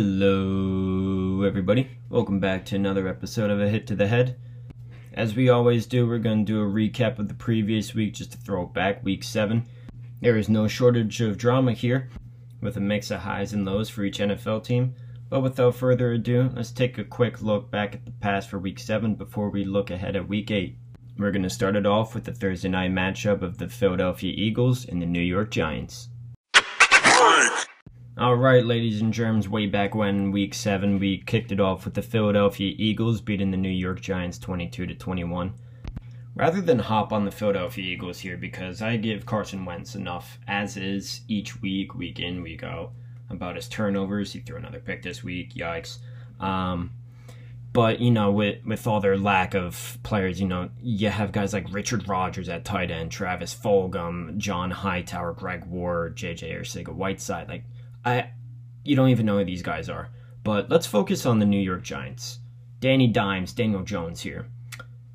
Hello everybody, welcome back to another episode of A Hit to the Head. As we always do, we're going to do a recap of the previous week just to throw it back, week 7. There is no shortage of drama here, with a mix of highs and lows for each NFL team. But without further ado, let's take a quick look back at the past for week 7 before we look ahead at week 8. We're going to start it off with the Thursday night matchup of the Philadelphia Eagles and the New York Giants. Alright ladies and germs, way back when, week 7, we kicked it off with the Philadelphia Eagles beating the New York Giants 22-21. Rather than hop on the Philadelphia Eagles here, because I give Carson Wentz enough as is each week, week in, week out, about his turnovers. He threw another pick this week, yikes. But, you know, with all their lack of players, you know, you have guys like Richard Rogers at tight end, Travis Fulgum, John Hightower, Greg Ward, JJ Ersiga, Whiteside, like, you don't even know who these guys are. But let's focus on the New York Giants. Danny Dimes, Daniel Jones here.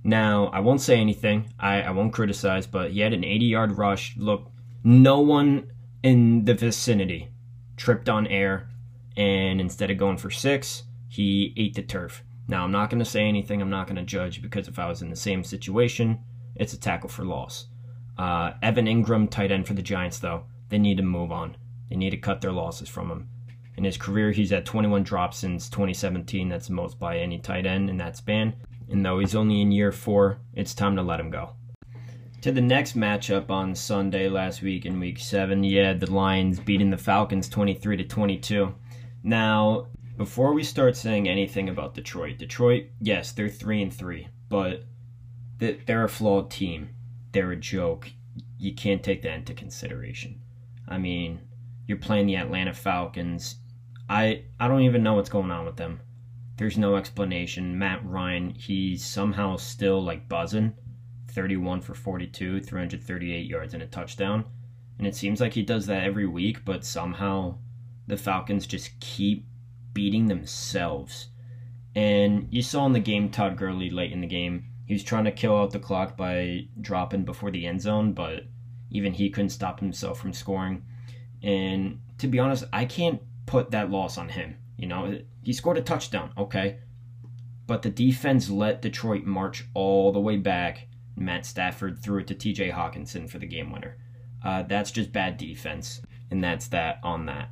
Now, I won't say anything. I won't criticize, but he had an 80-yard rush. Look, no one in the vicinity tripped on air, and instead of going for 6, he ate the turf. Now, I'm not going to say anything. I'm not going to judge, because if I was in the same situation, it's a tackle for loss. Evan Ingram, tight end for the Giants, though, they need to move on. They need to cut their losses from him. In his career, he's had 21 drops since 2017. That's the most by any tight end in that span. And though he's only in year 4, it's time to let him go. To the next matchup on Sunday last week in week 7, yeah, the Lions beating the Falcons 23-22. Now, before we start saying anything about Detroit, yes, they're 3-3, but they're a flawed team. They're a joke. You can't take that into consideration. I mean, you're playing the Atlanta Falcons. I don't even know what's going on with them. There's no explanation. Matt Ryan, he's somehow still like buzzing. 31 for 42, 338 yards and a touchdown. And it seems like he does that every week, but somehow the Falcons just keep beating themselves. And you saw in the game, Todd Gurley late in the game, he was trying to kill out the clock by dropping before the end zone, but even he couldn't stop himself from scoring. And to be honest, I can't put that loss on him. You know, he scored a touchdown, okay. But the defense let Detroit march all the way back. Matt Stafford threw it to TJ Hawkinson for the game winner. That's just bad defense, and that's that on that.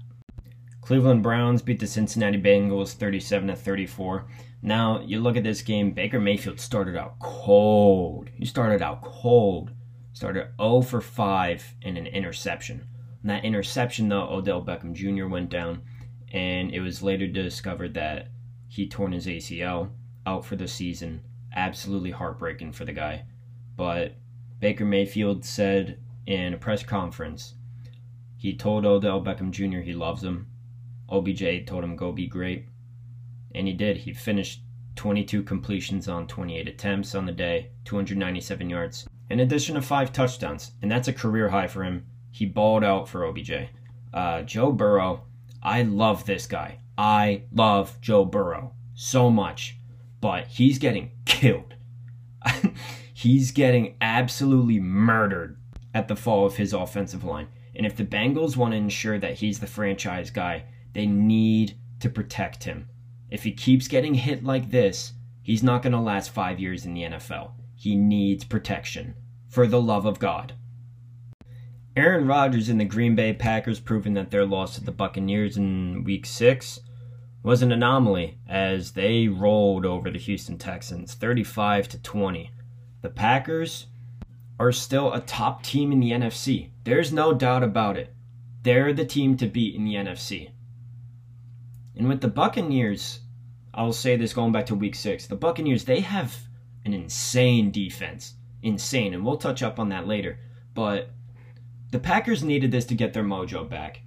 Cleveland Browns beat the Cincinnati Bengals 37-34. Now, you look at this game, Baker Mayfield started out cold. He started out cold. Started 0 for 5 in an interception. And that interception, though, Odell Beckham Jr. went down, and it was later discovered that he torn his ACL, out for the season. Absolutely heartbreaking for the guy. But Baker Mayfield said in a press conference, he told Odell Beckham Jr. he loves him. OBJ told him go be great. And he did. He finished 22 completions on 28 attempts on the day, 297 yards, in addition to 5 touchdowns. And that's a career high for him. He balled out for OBJ. Joe Burrow, I love this guy. I love Joe Burrow so much. But he's getting killed. He's getting absolutely murdered at the fall of his offensive line. And if the Bengals want to ensure that he's the franchise guy, they need to protect him. If he keeps getting hit like this, he's not going to last 5 years in the NFL. He needs protection, for the love of God. Aaron Rodgers and the Green Bay Packers proving that their loss to the Buccaneers in week 6 was an anomaly, as they rolled over the Houston Texans 35-20. The Packers are still a top team in the NFC. There's no doubt about it. They're the team to beat in the NFC. And with the Buccaneers, I'll say this going back to week 6, the Buccaneers, they have an insane defense. Insane, and we'll touch up on that later. But the Packers needed this to get their mojo back.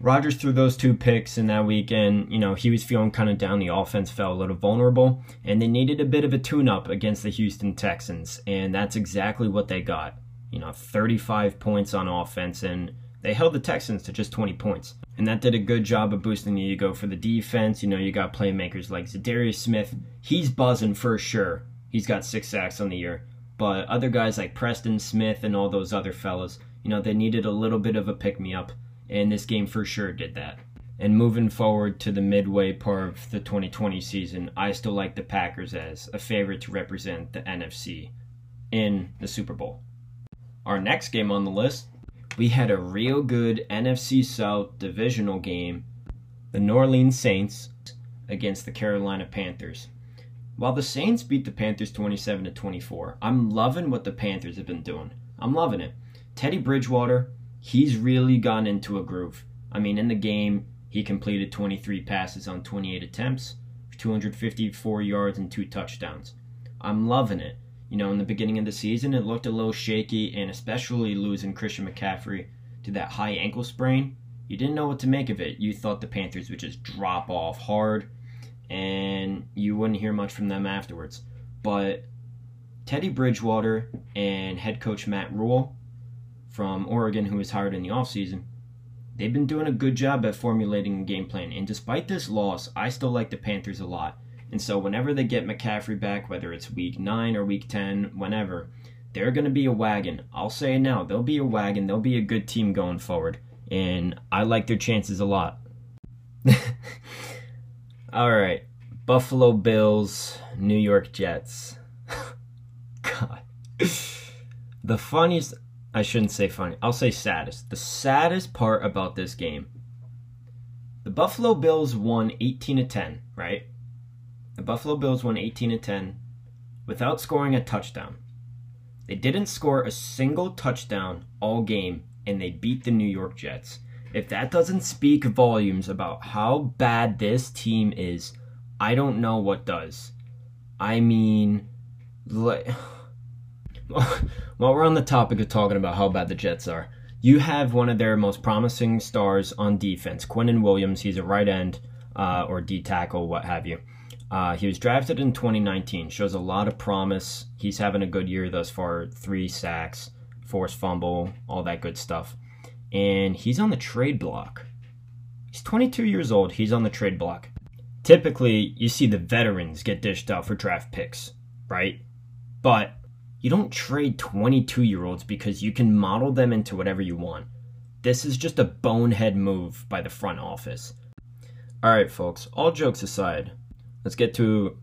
Rodgers threw those 2 picks in that weekend. You know, he was feeling kind of down. The offense felt a little vulnerable, and they needed a bit of a tune-up against the Houston Texans, and that's exactly what they got. You know, 35 points on offense, and they held the Texans to just 20 points. And that did a good job of boosting the ego for the defense. You know, you got playmakers like Zadarius Smith. He's buzzing for sure. He's got 6 sacks on the year. But other guys like Preston Smith and all those other fellas, you know, they needed a little bit of a pick-me-up, and this game for sure did that. And moving forward to the midway part of the 2020 season, I still like the Packers as a favorite to represent the NFC in the Super Bowl. Our next game on the list, we had a real good NFC South divisional game, the New Orleans Saints against the Carolina Panthers. While the Saints beat the Panthers 27-24, I'm loving what the Panthers have been doing. I'm loving it. Teddy Bridgewater, he's really gone into a groove. I mean, in the game, he completed 23 passes on 28 attempts, 254 yards, and 2 touchdowns. I'm loving it. You know, in the beginning of the season, it looked a little shaky, and especially losing Christian McCaffrey to that high ankle sprain, you didn't know what to make of it. You thought the Panthers would just drop off hard, and you wouldn't hear much from them afterwards. But Teddy Bridgewater and head coach Matt Rule from Oregon, who was hired in the offseason, they've been doing a good job at formulating a game plan, and despite this loss, I still like the Panthers a lot. And so whenever they get McCaffrey back, whether it's Week 9 or Week 10, whenever, they're going to be a wagon. I'll say it now, they'll be a wagon, they'll be a good team going forward, and I like their chances a lot. Alright, Buffalo Bills, New York Jets. God. The funniest... I shouldn't say funny. I'll say saddest. The saddest part about this game. The Buffalo Bills won 18-10, right? The Buffalo Bills won 18-10 without scoring a touchdown. They didn't score a single touchdown all game, and they beat the New York Jets. If that doesn't speak volumes about how bad this team is, I don't know what does. I mean, like... While we're on the topic of talking about how bad the Jets are, you have one of their most promising stars on defense, Quinnen Williams. He's a right end or D-tackle, what have you. He was drafted in 2019, shows a lot of promise. He's having a good year thus far, 3 sacks, forced fumble, all that good stuff. And he's on the trade block. He's 22 years old. He's on the trade block. Typically, you see the veterans get dished out for draft picks, right? But... you don't trade 22-year-olds because you can model them into whatever you want. This is just a bonehead move by the front office. Alright folks, all jokes aside, let's get to...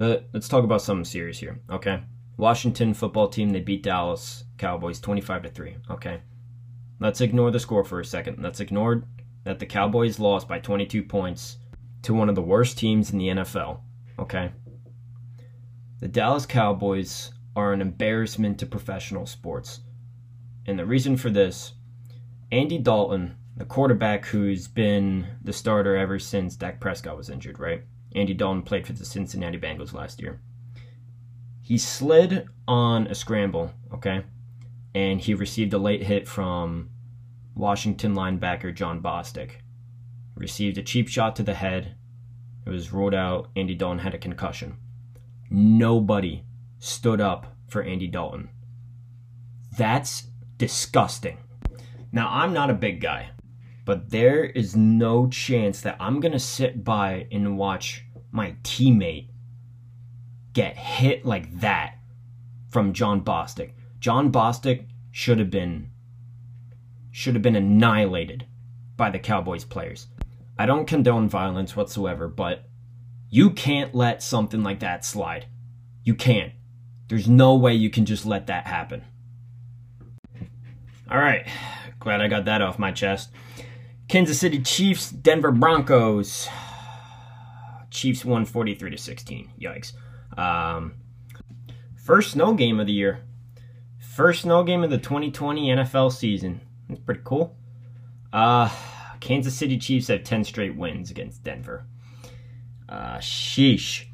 let's talk about something serious here, okay? Washington football team, they beat Dallas Cowboys 25-3, okay? Let's ignore the score for a second. Let's ignore that the Cowboys lost by 22 points to one of the worst teams in the NFL, okay? The Dallas Cowboys... are an embarrassment to professional sports. And the reason for this, Andy Dalton, the quarterback who's been the starter ever since Dak Prescott was injured, right? Andy Dalton played for the Cincinnati Bengals last year. He slid on a scramble, okay? And he received a late hit from Washington linebacker John Bostick. Received a cheap shot to the head. It was ruled out. Andy Dalton had a concussion. Nobody stood up for Andy Dalton. That's disgusting. Now, I'm not a big guy, but there is no chance that I'm going to sit by and watch my teammate get hit like that from John Bostick. John Bostick should have been annihilated by the Cowboys players. I don't condone violence whatsoever, but you can't let something like that slide. You can't. There's no way you can just let that happen. All right, glad I got that off my chest. Kansas City Chiefs, Denver Broncos. Chiefs won 43-16. Yikes. First snow game of the year. First snow game of the 2020 NFL season. That's pretty cool. Kansas City Chiefs have 10 straight wins against Denver. Sheesh.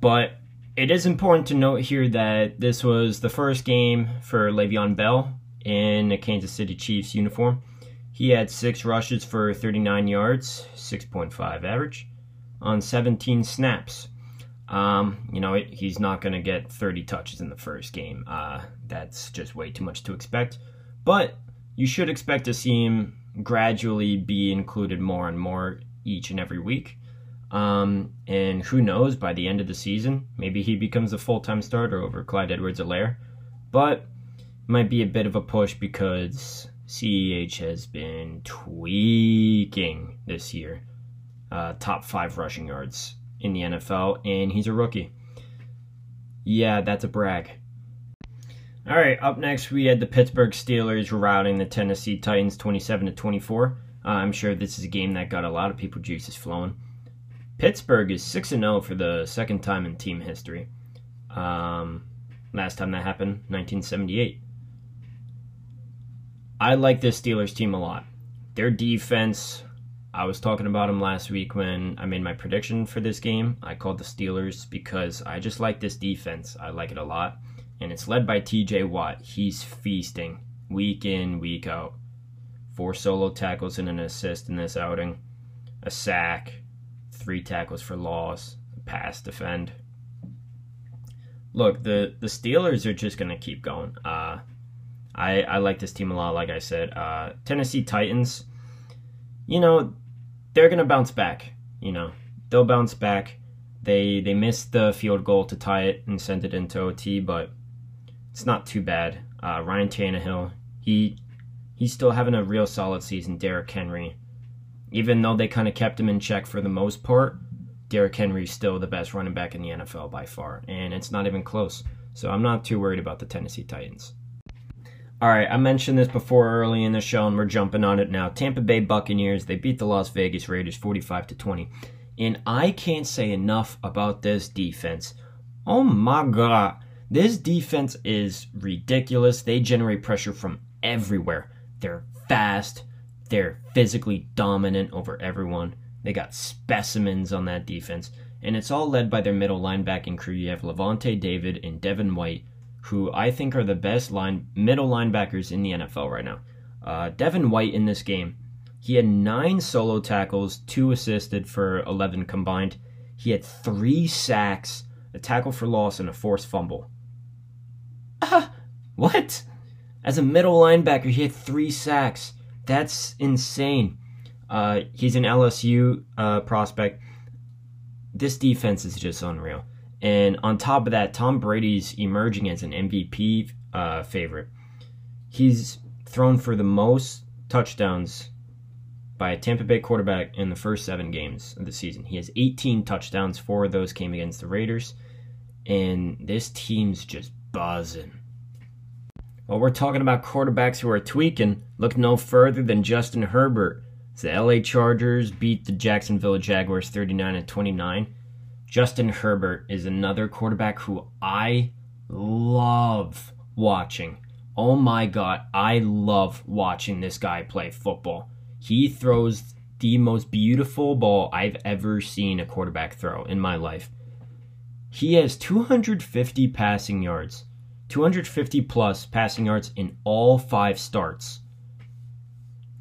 But... it is important to note here that this was the first game for Le'Veon Bell in a Kansas City Chiefs uniform. He had 6 rushes for 39 yards, 6.5 average, on 17 snaps. You know, he's not going to get 30 touches in the first game. That's just way too much to expect. But you should expect to see him gradually be included more and more each and every week. And who knows, by the end of the season, maybe he becomes a full-time starter over Clyde Edwards-Helaire. But it might be a bit of a push because CEH has been tweaking this year. Top 5 rushing yards in the NFL, and he's a rookie. Yeah, that's a brag. All right, up next we had the Pittsburgh Steelers routing the Tennessee Titans 27-24. I'm sure this is a game that got a lot of people juices flowing. Pittsburgh is 6-0 for the second time in team history. Last time that happened, 1978. I like this Steelers team a lot. Their defense, I was talking about them last week when I made my prediction for this game. I called the Steelers because I just like this defense. I like it a lot. And it's led by TJ Watt. He's feasting week in, week out. 4 solo tackles and an assist in this outing. A sack. 3 tackles for loss. A pass defend. Look, the Steelers are just going to keep going. I like this team a lot, like I said. Tennessee Titans, you know, they're going to bounce back. You know, they'll bounce back. They missed the field goal to tie it and sent it into OT, but it's not too bad. Ryan Tannehill, he's still having a real solid season. Derrick Henry, even though they kind of kept him in check for the most part, Derrick Henry's still the best running back in the NFL by far, and it's not even close. So I'm not too worried about the Tennessee Titans. All right, I mentioned this before early in the show, and we're jumping on it now. Tampa Bay Buccaneers, they beat the Las Vegas Raiders 45-20. And I can't say enough about this defense. Oh my God. This defense is ridiculous. They generate pressure from everywhere. They're fast. They're physically dominant over everyone. They got specimens on that defense. And it's all led by their middle linebacking crew. You have Levante David and Devin White, who I think are the best middle linebackers in the NFL right now. Devin White in this game, he had 9 solo tackles, 2 assisted for 11 combined. He had 3 sacks, a tackle for loss, and a forced fumble. What? As a middle linebacker, he had 3 sacks. That's insane. He's an LSU prospect. This defense is just unreal. And on top of that, Tom Brady's emerging as an MVP favorite. He's thrown for the most touchdowns by a Tampa Bay quarterback in the first 7 games of the season. He has 18 touchdowns. 4 of those came against the Raiders. And this team's just buzzing. While we're talking about quarterbacks who are tweaking, look no further than Justin Herbert. The LA Chargers beat the Jacksonville Jaguars 39-29. Justin Herbert is another quarterback who I love watching. Oh my God, I love watching this guy play football. He throws the most beautiful ball I've ever seen a quarterback throw in my life. He has 250 passing yards, 250 plus passing yards in all 5 starts.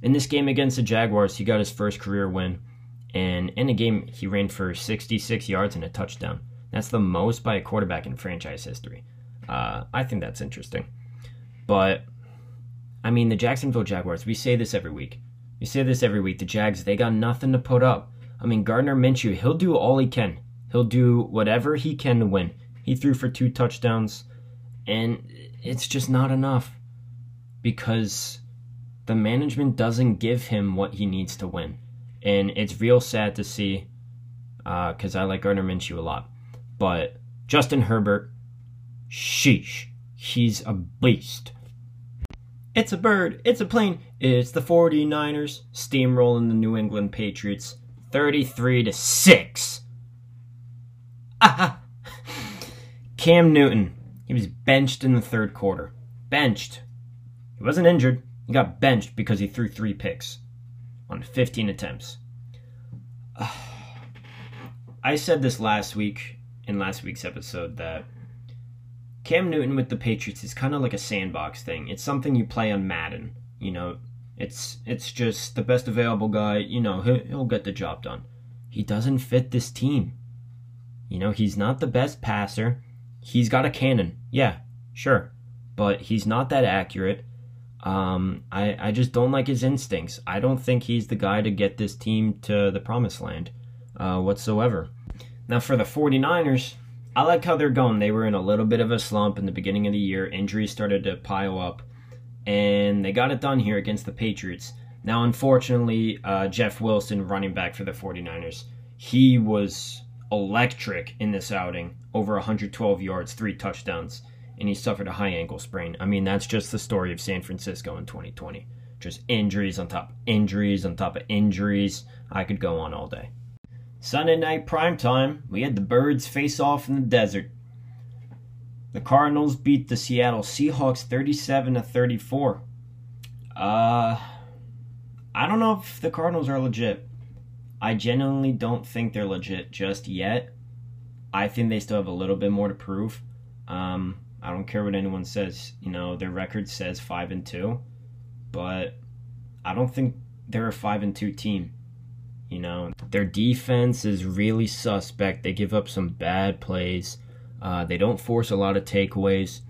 In this game against the Jaguars, he got his first career win, and in a game he ran for 66 yards and a touchdown. That's the most by a quarterback in franchise history. I think that's interesting. But, I mean, the Jacksonville Jaguars, we say this every week. You say this every week, the Jags, they got nothing to put up. I mean, Gardner Minshew, he'll do all he can. He'll do whatever he can to win. He threw for 2 touchdowns, and it's just not enough because the management doesn't give him what he needs to win. And it's real sad to see because I like Gardner Minshew a lot. But Justin Herbert, sheesh, he's a beast. It's a bird, it's a plane, it's the 49ers steamrolling the New England Patriots 33-6. Aha! Cam Newton, he was benched in the 3rd quarter. Benched. He wasn't injured, he got benched because he threw 3 picks on 15 attempts. I said this last week in last week's episode that Cam Newton with the Patriots is kind of like a sandbox thing. It's something you play on Madden, you know. It's just the best available guy, you know, he'll get the job done. He doesn't fit this team. You know, he's not the best passer. He's got a cannon. Yeah, sure. But he's not that accurate. I just don't like his instincts. I don't think he's the guy to get this team to the promised land whatsoever. Now for the 49ers... I like how they're going. They were in a little bit of a slump in the beginning of the year. Injuries started to pile up. and they got it done here against the Patriots. Now, unfortunately, Jeff Wilson, running back for the 49ers, he was electric in this outing, over 112 yards, 3 touchdowns, and he suffered a high ankle sprain. I mean, that's just the story of San Francisco in 2020. Just injuries on top of injuries on top of injuries. I could go on all day. Sunday night primetime, we had the Birds face off in the desert. The Cardinals beat the Seattle Seahawks 37-34. I don't know if the Cardinals are legit. I genuinely don't think they're legit just yet. I think they still have a little bit more to prove. I don't care what anyone says. You know, their record says 5-2, but I don't think they're a 5-2 team. You know, their defense is really suspect. They give up some bad plays. They don't force a lot of takeaways.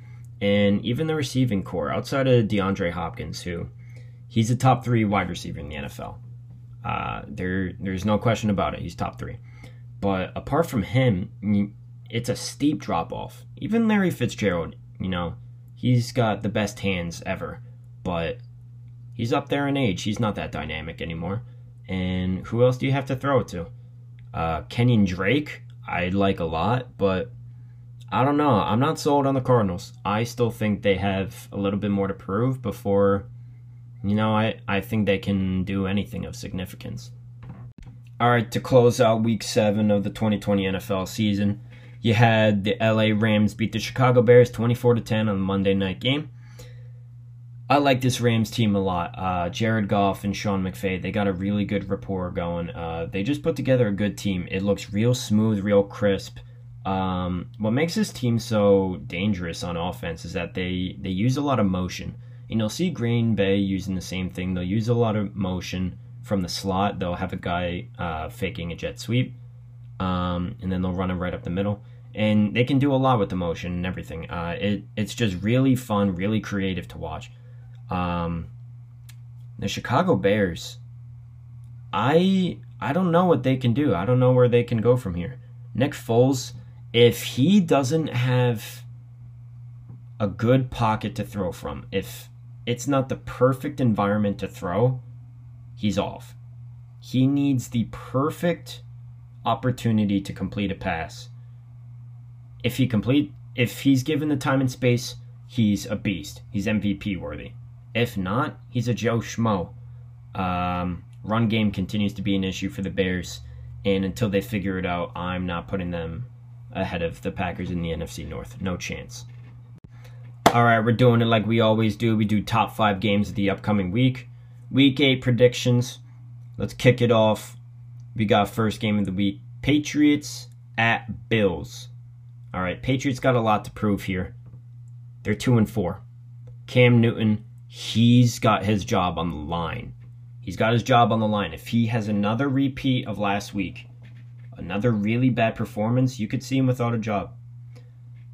And even the receiving core, outside of DeAndre Hopkins, who he's a top 3 wide receiver in the NFL. There's no question about it. He's top 3. But apart from him, it's a steep drop-off. Even Larry Fitzgerald, you know, he's got the best hands ever. But he's up there in age. He's not that dynamic anymore. And who else do you have to throw it to? Kenyon Drake, I like a lot, but I don't know. I'm not sold on the Cardinals. I still think they have a little bit more to prove before, you know, I think they can do anything of significance. All right, to close out Week 7 of the 2020 NFL season, you had the LA Rams beat the Chicago Bears 24-10 on the Monday night game. I like this Rams team a lot. Jared Goff and Sean McVay, they got a really good rapport going. They just put together a good team. It looks real smooth, real crisp. What makes this team so dangerous on offense is that they use a lot of motion. And you'll see Green Bay using the same thing. They'll use a lot of motion from the slot. They'll have a guy faking a jet sweep, and then they'll run him right up the middle. And they can do a lot with the motion and everything. It's just really fun, really creative to watch. The Chicago Bears, I don't know what they can do. I don't know where they can go from here. Nick Foles, if he doesn't have a good pocket to throw from, if it's not the perfect environment to throw, he's off. He needs the perfect opportunity to complete a pass. If he's given the time and space, he's a beast. He's MVP worthy. If not, he's a Joe Schmo. Run game continues to be an issue for the Bears, and until they figure it out, I'm not putting them ahead of the Packers in the NFC North. No chance. All right, we're doing it like we always do. We do top 5 games of the upcoming week. Week 8 predictions. Let's kick it off. We got first game of the week, Patriots at Bills. All right, Patriots got a lot to prove here. They're 2-4. Cam Newton, he's got his job on the line. He's got his job on the line. If he has another repeat of last week, another really bad performance, you could see him without a job.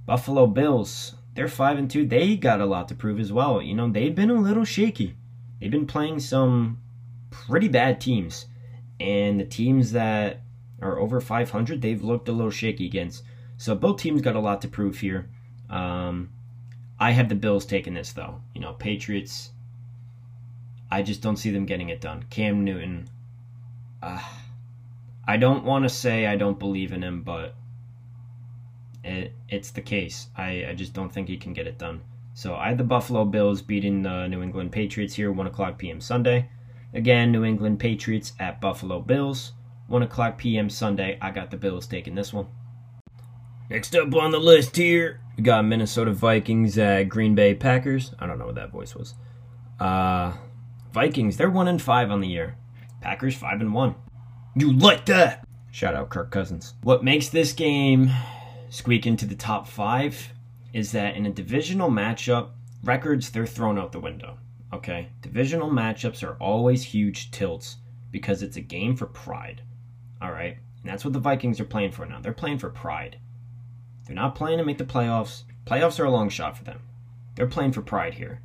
Buffalo Bills, they're 5-2. They got a lot to prove as well. You know, they've been a little shaky. They've been playing some pretty bad teams. And the teams that are over 500, they've looked a little shaky against. So both teams got a lot to prove here. I have the Bills taking this, though. You know, Patriots, I just don't see them getting it done. Cam Newton, I don't want to say I don't believe in him, but it's the case. I just don't think he can get it done. So I had the Buffalo Bills beating the New England Patriots here, 1 o'clock p.m. Sunday. Again, New England Patriots at Buffalo Bills, 1 o'clock p.m. Sunday. I got the Bills taking this one. Next up on the list here, we got Minnesota Vikings at Green Bay Packers. I don't know what that voice was. Vikings, they're 1-5 on the year. Packers 5-1. You like that? Shout out Kirk Cousins. What makes this game squeak into the top 5 is that in a divisional matchup, records, they're thrown out the window. Okay? Divisional matchups are always huge tilts because it's a game for pride. All right? And that's what the Vikings are playing for now. They're playing for pride. They're not playing to make the playoffs. Playoffs are a long shot for them. They're playing for pride here.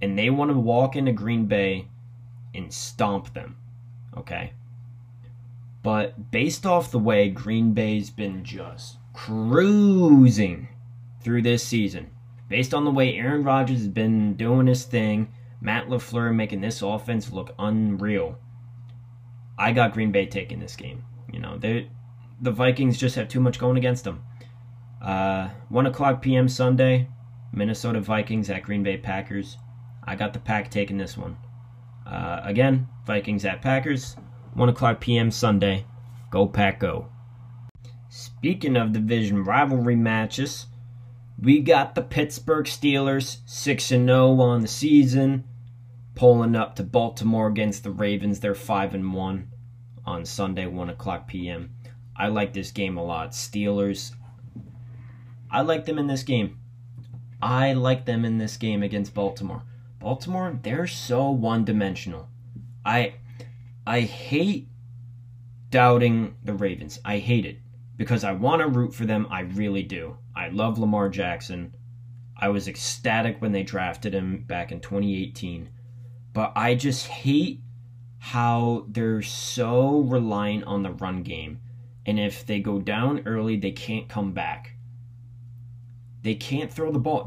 And they want to walk into Green Bay and stomp them. Okay? But based off the way Green Bay's been just cruising through this season, Based on the way Aaron Rodgers has been doing his thing, Matt LaFleur making this offense look unreal, I got Green Bay taking this game. You know, the Vikings just have too much going against them. 1 o'clock p.m. Sunday, Minnesota Vikings at Green Bay Packers. I got the Pack taking this one. Again, Vikings at Packers, 1 o'clock p.m. Sunday. Go Pack Go. Speaking of division rivalry matches, we got the Pittsburgh Steelers, 6-0 on the season, pulling up to Baltimore against the Ravens. They're 5-1 on Sunday, 1 o'clock p.m. I like this game a lot. Steelers, I like them in this game. I like them in this game against Baltimore. Baltimore, they're so one-dimensional. I hate doubting the Ravens. I hate it because I want to root for them. I really do. I love Lamar Jackson. I was ecstatic when they drafted him back in 2018. But I just hate how they're so reliant on the run game. And if they go down early, they can't come back. They can't throw the ball.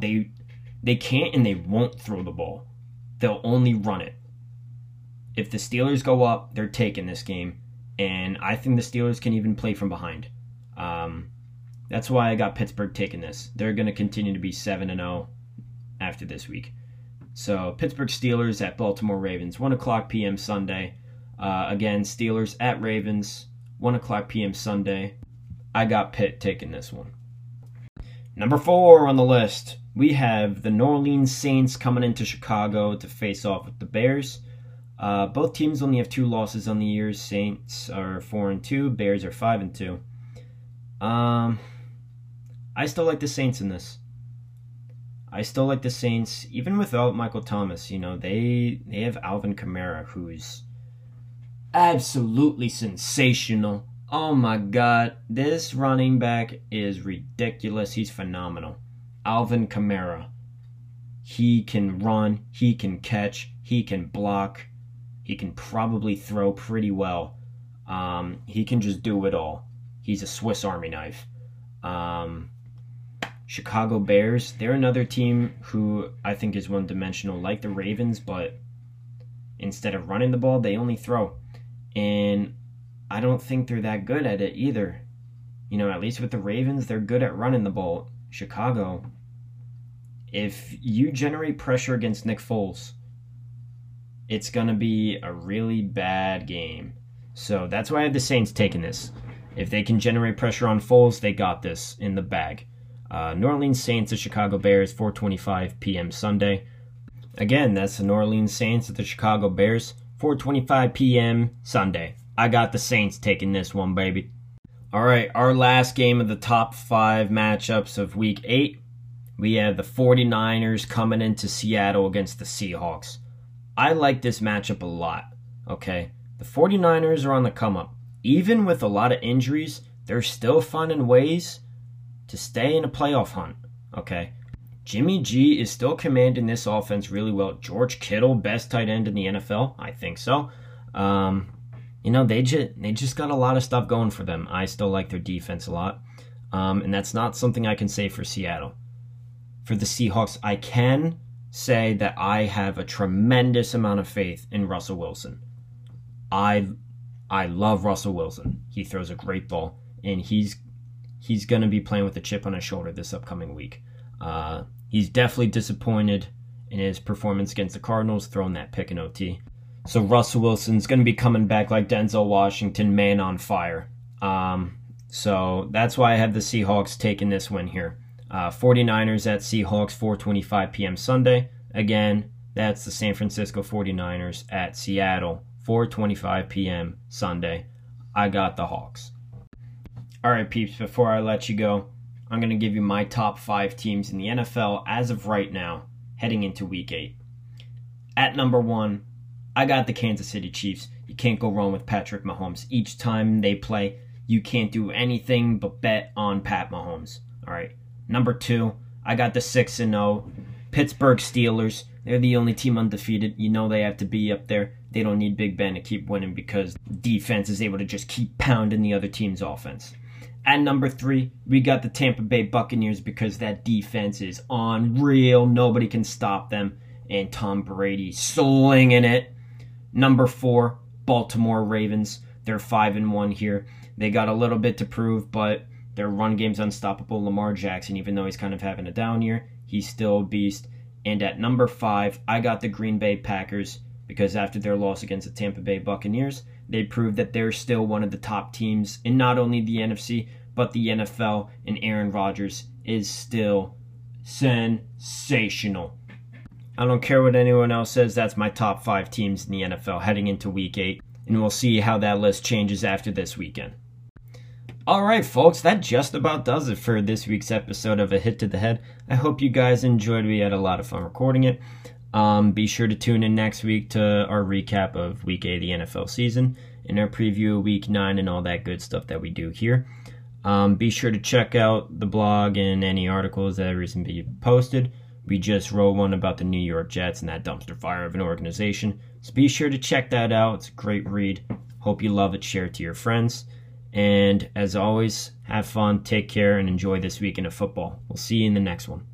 They can't and they won't throw the ball. They'll only run it. If the Steelers go up, they're taking this game. And I think the Steelers can even play from behind. That's why I got Pittsburgh taking this. They're going to continue to be 7-0 after this week. So Pittsburgh Steelers at Baltimore Ravens, 1 o'clock p.m. Sunday. Again, Steelers at Ravens, 1 o'clock p.m. Sunday. I got Pitt taking this one. Number 4 on the list, we have the New Orleans Saints coming into Chicago to face off with the Bears. Both teams only have 2 losses on the year. Saints are 4-2, Bears are 5-2. I still like the Saints in this. I still like the Saints, even without Michael Thomas. You know, they have Alvin Kamara, who's absolutely sensational. Oh my God, this running back is ridiculous. He's phenomenal. Alvin Kamara. He can run, he can catch, he can block, he can probably throw pretty well. He can just do it all. He's a Swiss Army knife. Chicago Bears, they're another team who I think is one-dimensional, like the Ravens, but instead of running the ball, they only throw. And I don't think they're that good at it either. You know, at least with the Ravens, they're good at running the ball. Chicago, if you generate pressure against Nick Foles, it's going to be a really bad game. So that's why I had the Saints taking this. If they can generate pressure on Foles, they got this in the bag. New Orleans Saints at Chicago Bears, 4:25 p.m. Sunday. Again, that's the New Orleans Saints at the Chicago Bears, 4:25 p.m. Sunday. I got the Saints taking this one, baby. All right, our last game of the top 5 matchups of Week 8. We have the 49ers coming into Seattle against the Seahawks. I like this matchup a lot, okay? The 49ers are on the come-up. Even with a lot of injuries, they're still finding ways to stay in a playoff hunt, okay? Jimmy G is still commanding this offense really well. George Kittle, best tight end in the NFL? I think so. You know, they just got a lot of stuff going for them. I still like their defense a lot. And that's not something I can say for Seattle. For the Seahawks, I can say that I have a tremendous amount of faith in Russell Wilson. I love Russell Wilson. He throws a great ball, and he's going to be playing with a chip on his shoulder this upcoming week. He's definitely disappointed in his performance against the Cardinals, throwing that pick in OT. So Russell Wilson's going to be coming back like Denzel Washington, man on fire. So that's why I have the Seahawks taking this win here. 49ers at Seahawks, 4:25 p.m. Sunday. Again, that's the San Francisco 49ers at Seattle, 4:25 p.m. Sunday. I got the Hawks. All right, peeps, before I let you go, I'm going to give you my top 5 teams in the NFL as of right now, heading into Week 8. At number 1, I got the Kansas City Chiefs. You can't go wrong with Patrick Mahomes. Each time they play, you can't do anything but bet on Pat Mahomes. All right, number 2, I got the 6-0 Pittsburgh Steelers. They're the only team undefeated. You know they have to be up there. They don't need Big Ben to keep winning because defense is able to just keep pounding the other team's offense. At number 3, we got the Tampa Bay Buccaneers because that defense is unreal. Nobody can stop them. And Tom Brady slinging it. Number 4, Baltimore Ravens. They're 5-1 here. They got a little bit to prove, but their run game's unstoppable. Lamar Jackson, even though he's kind of having a down year, he's still a beast. And at number 5, I got the Green Bay Packers because after their loss against the Tampa Bay Buccaneers, they proved that they're still one of the top teams in not only the NFC, but the NFL, and Aaron Rodgers is still sensational. I don't care what anyone else says, that's my top 5 teams in the NFL heading into Week 8, and we'll see how that list changes after this weekend. Alright folks, that just about does it for this week's episode of A Hit to the Head. I hope you guys enjoyed. We had a lot of fun recording it. Be sure to tune in next week to our recap of Week 8 of the NFL season and our preview of Week 9 and all that good stuff that we do here. Be sure to check out the blog and any articles that have recently posted. We just wrote one about the New York Jets and that dumpster fire of an organization. So be sure to check that out. It's a great read. Hope you love it. Share it to your friends. And as always, have fun, take care, and enjoy this weekend of football. We'll see you in the next one.